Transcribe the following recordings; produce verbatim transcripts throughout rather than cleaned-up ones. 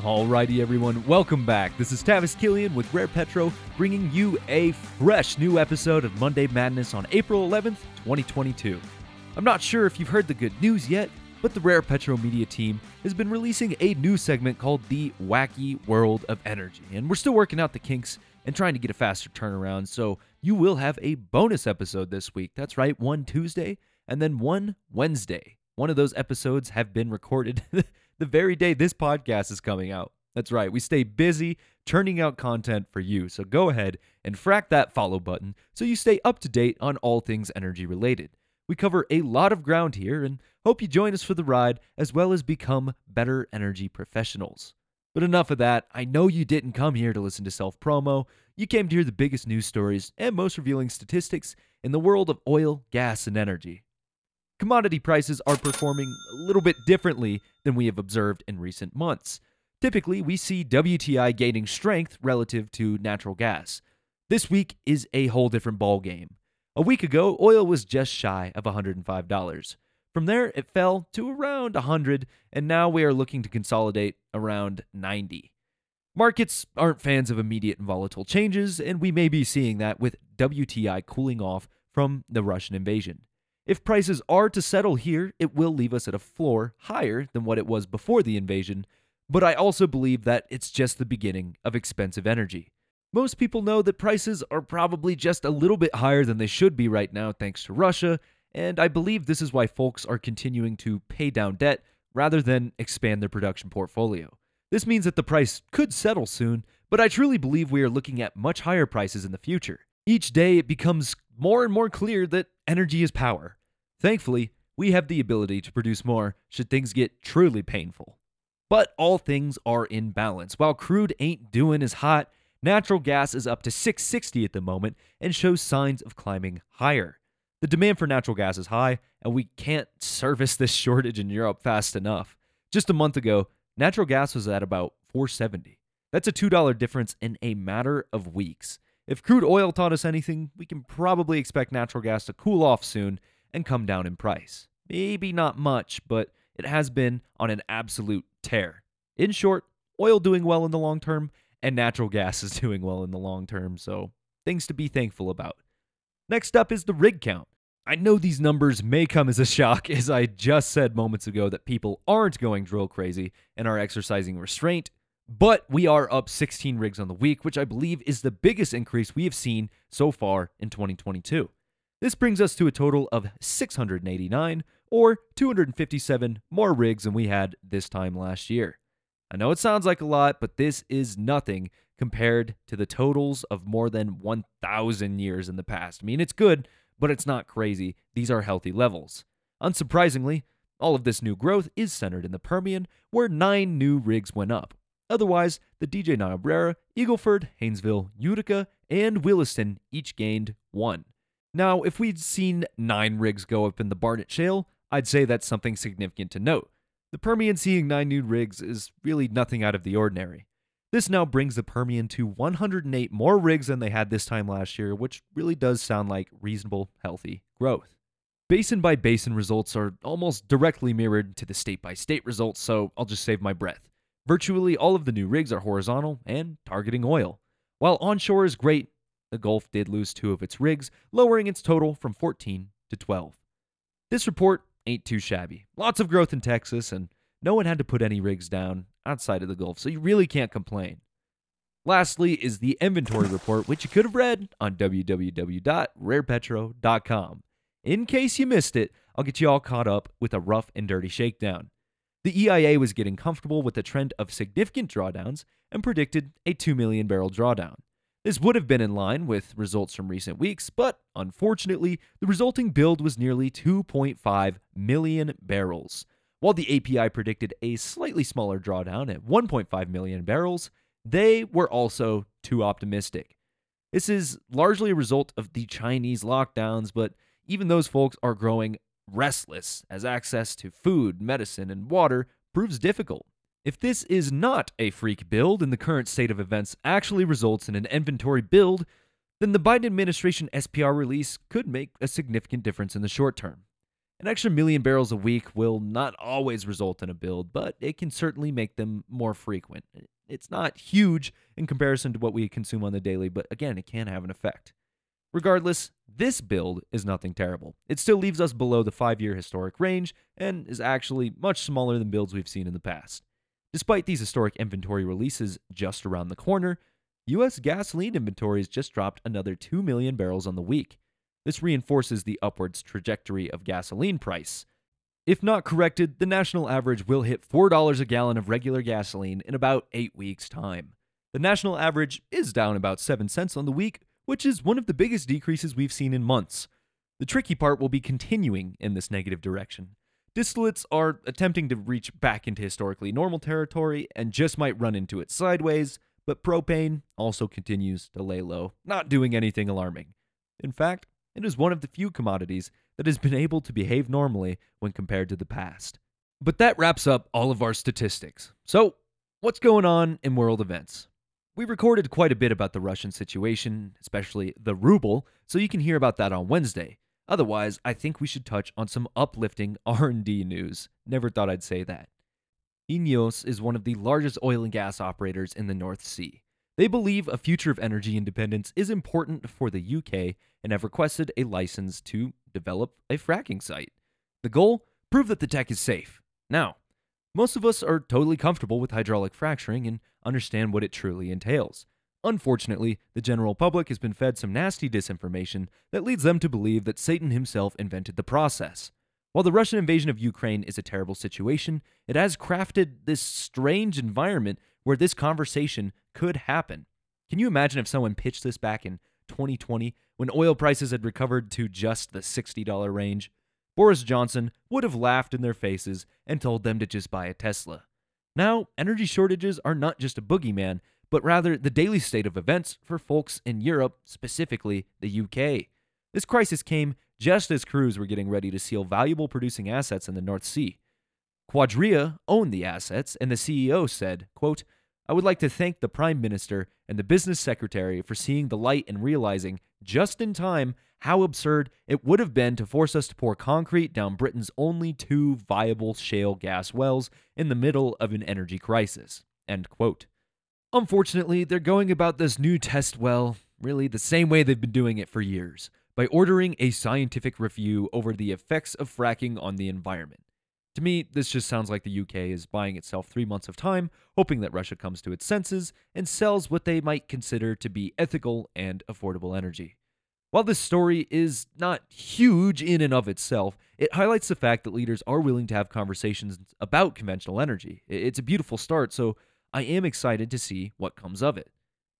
Alrighty, everyone, welcome back. This is Tavis Killian with Rare Petro, bringing you a fresh new episode of Monday Madness on April eleventh, twenty twenty-two. I'm not sure if you've heard the good news yet, but the Rare Petro Media team has been releasing a new segment called The Wacky World of Energy, and we're still working out the kinks and trying to get a faster turnaround, so you will have a bonus episode this week. That's right, one Tuesday and then one Wednesday. One of those episodes have been recorded the very day this podcast is coming out. That's right, we stay busy churning out content for you, so go ahead and frack that follow button so you stay up to date on all things energy related. We cover a lot of ground here and hope you join us for the ride as well as become better energy professionals. But enough of that. I know you didn't come here to listen to self-promo. You came to hear the biggest news stories and most revealing statistics in the world of oil, gas, and energy. Commodity prices are performing a little bit differently than we have observed in recent months. Typically, we see W T I gaining strength relative to natural gas. This week is a whole different ballgame. A week ago, oil was just shy of one hundred five dollars. From there, it fell to around one hundred dollars, and now we are looking to consolidate around ninety dollars. Markets aren't fans of immediate and volatile changes, and we may be seeing that with W T I cooling off from the Russian invasion. If prices are to settle here, it will leave us at a floor higher than what it was before the invasion, but I also believe that it's just the beginning of expensive energy. Most people know that prices are probably just a little bit higher than they should be right now thanks to Russia, and I believe this is why folks are continuing to pay down debt rather than expand their production portfolio. This means that the price could settle soon, but I truly believe we are looking at much higher prices in the future. Each day it becomes more and more clear that energy is power. Thankfully, we have the ability to produce more should things get truly painful. But all things are in balance. While crude ain't doing as hot, natural gas is up to six sixty at the moment and shows signs of climbing higher. The demand for natural gas is high, and we can't service this shortage in Europe fast enough. Just a month ago, natural gas was at about four seventy. That's a two dollars difference in a matter of weeks. If crude oil taught us anything, we can probably expect natural gas to cool off soon and come down in price. Maybe not much, but it has been on an absolute tear. In short, oil doing well in the long term, and natural gas is doing well in the long term, so things to be thankful about. Next up is the rig count. I know these numbers may come as a shock, as I just said moments ago that people aren't going drill crazy and are exercising restraint, but we are up sixteen rigs on the week, which I believe is the biggest increase we have seen so far in twenty twenty-two. This brings us to a total of six hundred eighty-nine, or two hundred fifty-seven more rigs than we had this time last year. I know it sounds like a lot, but this is nothing compared to the totals of more than one thousand years in the past. I mean, it's good, but it's not crazy. These are healthy levels. Unsurprisingly, all of this new growth is centered in the Permian, where nine new rigs went up. Otherwise, the D J Niobrera, Eagleford, Hainesville, Utica, and Williston each gained one. Now, if we'd seen nine rigs go up in the Barnett Shale, I'd say that's something significant to note. The Permian seeing nine new rigs is really nothing out of the ordinary. This now brings the Permian to one hundred eight more rigs than they had this time last year, which really does sound like reasonable, healthy growth. Basin by basin results are almost directly mirrored to the state by state results, so I'll just save my breath. Virtually all of the new rigs are horizontal and targeting oil. While onshore is great, the Gulf did lose two of its rigs, lowering its total from fourteen to twelve. This report ain't too shabby. Lots of growth in Texas, and no one had to put any rigs down outside of the Gulf, so you really can't complain. Lastly is the inventory report, which you could have read on w w w dot rare petro dot com. In case you missed it, I'll get you all caught up with a rough and dirty shakedown. The E I A was getting comfortable with the trend of significant drawdowns and predicted a two million barrel drawdown. This would have been in line with results from recent weeks, but unfortunately, the resulting build was nearly two point five million barrels. While the A P I predicted a slightly smaller drawdown at one point five million barrels, they were also too optimistic. This is largely a result of the Chinese lockdowns, but even those folks are growing restless as access to food, medicine, and water proves difficult. If this is not a freak build and the current state of events actually results in an inventory build, then the Biden administration S P R release could make a significant difference in the short term. An extra million barrels a week will not always result in a build, but it can certainly make them more frequent. It's not huge in comparison to what we consume on the daily, but again, it can have an effect. Regardless, this build is nothing terrible. It still leaves us below the five-year historic range and is actually much smaller than builds we've seen in the past. Despite these historic inventory releases just around the corner, U S gasoline inventories just dropped another two million barrels on the week. This reinforces the upwards trajectory of gasoline price. If not corrected, the national average will hit four dollars a gallon of regular gasoline in about eight weeks' time. The national average is down about seven cents on the week, which is one of the biggest decreases we've seen in months. The tricky part will be continuing in this negative direction. Distillates are attempting to reach back into historically normal territory and just might run into it sideways, but propane also continues to lay low, not doing anything alarming. In fact, it is one of the few commodities that has been able to behave normally when compared to the past. But that wraps up all of our statistics. So, what's going on in world events? We recorded quite a bit about the Russian situation, especially the ruble, so you can hear about that on Wednesday. Otherwise, I think we should touch on some uplifting R and D news. Never thought I'd say that. Ineos is one of the largest oil and gas operators in the North Sea. They believe a future of energy independence is important for the U K and have requested a license to develop a fracking site. The goal? Prove that the tech is safe. Now, most of us are totally comfortable with hydraulic fracturing and understand what it truly entails. Unfortunately, the general public has been fed some nasty disinformation that leads them to believe that Satan himself invented the process. While the Russian invasion of Ukraine is a terrible situation, it has crafted this strange environment where this conversation could happen. Can you imagine if someone pitched this back in twenty twenty when oil prices had recovered to just the sixty dollars range? Boris Johnson would have laughed in their faces and told them to just buy a Tesla. Now, energy shortages are not just a boogeyman, but rather the daily state of events for folks in Europe, specifically the U K. This crisis came just as crews were getting ready to seal valuable producing assets in the North Sea. Quadria owned the assets, and the C E O said, quote, "I would like to thank the Prime Minister and the Business Secretary for seeing the light and realizing, just in time, how absurd it would have been to force us to pour concrete down Britain's only two viable shale gas wells in the middle of an energy crisis," end quote. Unfortunately, they're going about this new test well, really the same way they've been doing it for years, by ordering a scientific review over the effects of fracking on the environment. To me, this just sounds like the U K is buying itself three months of time, hoping that Russia comes to its senses and sells what they might consider to be ethical and affordable energy. While this story is not huge in and of itself, it highlights the fact that leaders are willing to have conversations about conventional energy. It's a beautiful start, so I am excited to see what comes of it.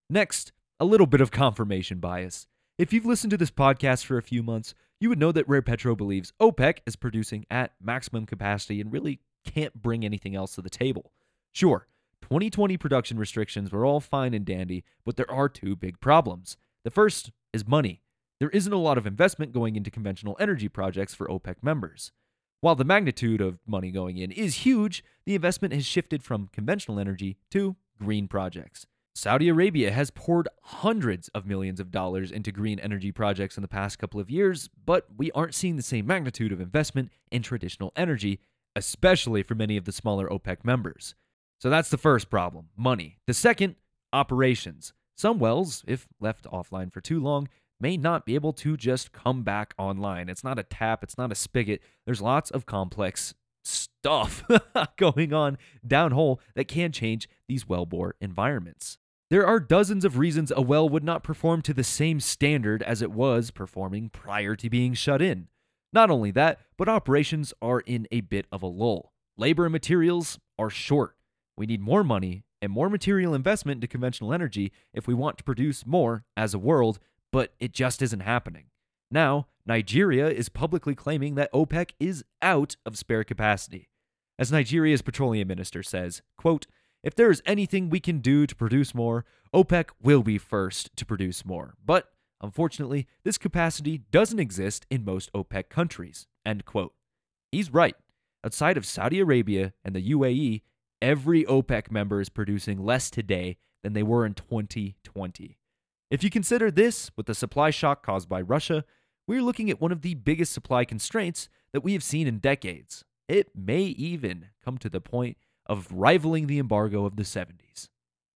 Next, a little bit of confirmation bias. If you've listened to this podcast for a few months, you would know that Rare Petro believes OPEC is producing at maximum capacity and really can't bring anything else to the table. Sure, twenty twenty production restrictions were all fine and dandy, but there are two big problems. The first is money. There isn't a lot of investment going into conventional energy projects for OPEC members. While the magnitude of money going in is huge, the investment has shifted from conventional energy to green projects. Saudi Arabia has poured hundreds of millions of dollars into green energy projects in the past couple of years, but we aren't seeing the same magnitude of investment in traditional energy, especially for many of the smaller OPEC members. So that's the first problem, money. The second, operations. Some wells, if left offline for too long, may not be able to just come back online. It's not a tap, it's not a spigot. There's lots of complex stuff going on downhole that can change these wellbore environments. There are dozens of reasons a well would not perform to the same standard as it was performing prior to being shut in. Not only that, but operations are in a bit of a lull. Labor and materials are short. We need more money and more material investment into conventional energy if we want to produce more as a world, but it just isn't happening. Now, Nigeria is publicly claiming that OPEC is out of spare capacity. As Nigeria's petroleum minister says, quote, "If there is anything we can do to produce more, OPEC will be first to produce more. But, unfortunately, this capacity doesn't exist in most OPEC countries," end quote. He's right. Outside of Saudi Arabia and the U A E, every OPEC member is producing less today than they were in twenty twenty. If you consider this with the supply shock caused by Russia, we're looking at one of the biggest supply constraints that we have seen in decades. It may even come to the point of rivaling the embargo of the seventies.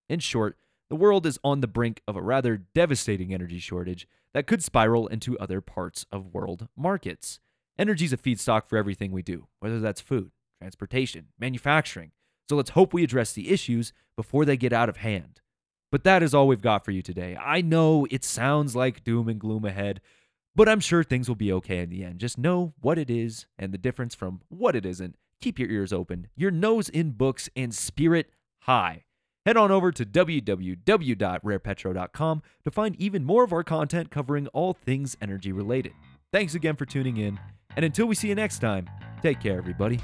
In short, the world is on the brink of a rather devastating energy shortage that could spiral into other parts of world markets. Energy is a feedstock for everything we do, whether that's food, transportation, manufacturing. So let's hope we address the issues before they get out of hand. But that is all we've got for you today. I know it sounds like doom and gloom ahead, but I'm sure things will be okay in the end. Just know what it is and the difference from what it isn't. Keep your ears open, your nose in books, and spirit high. Head on over to w w w dot rare petro dot com to find even more of our content covering all things energy related. Thanks again for tuning in, and until we see you next time, take care, everybody.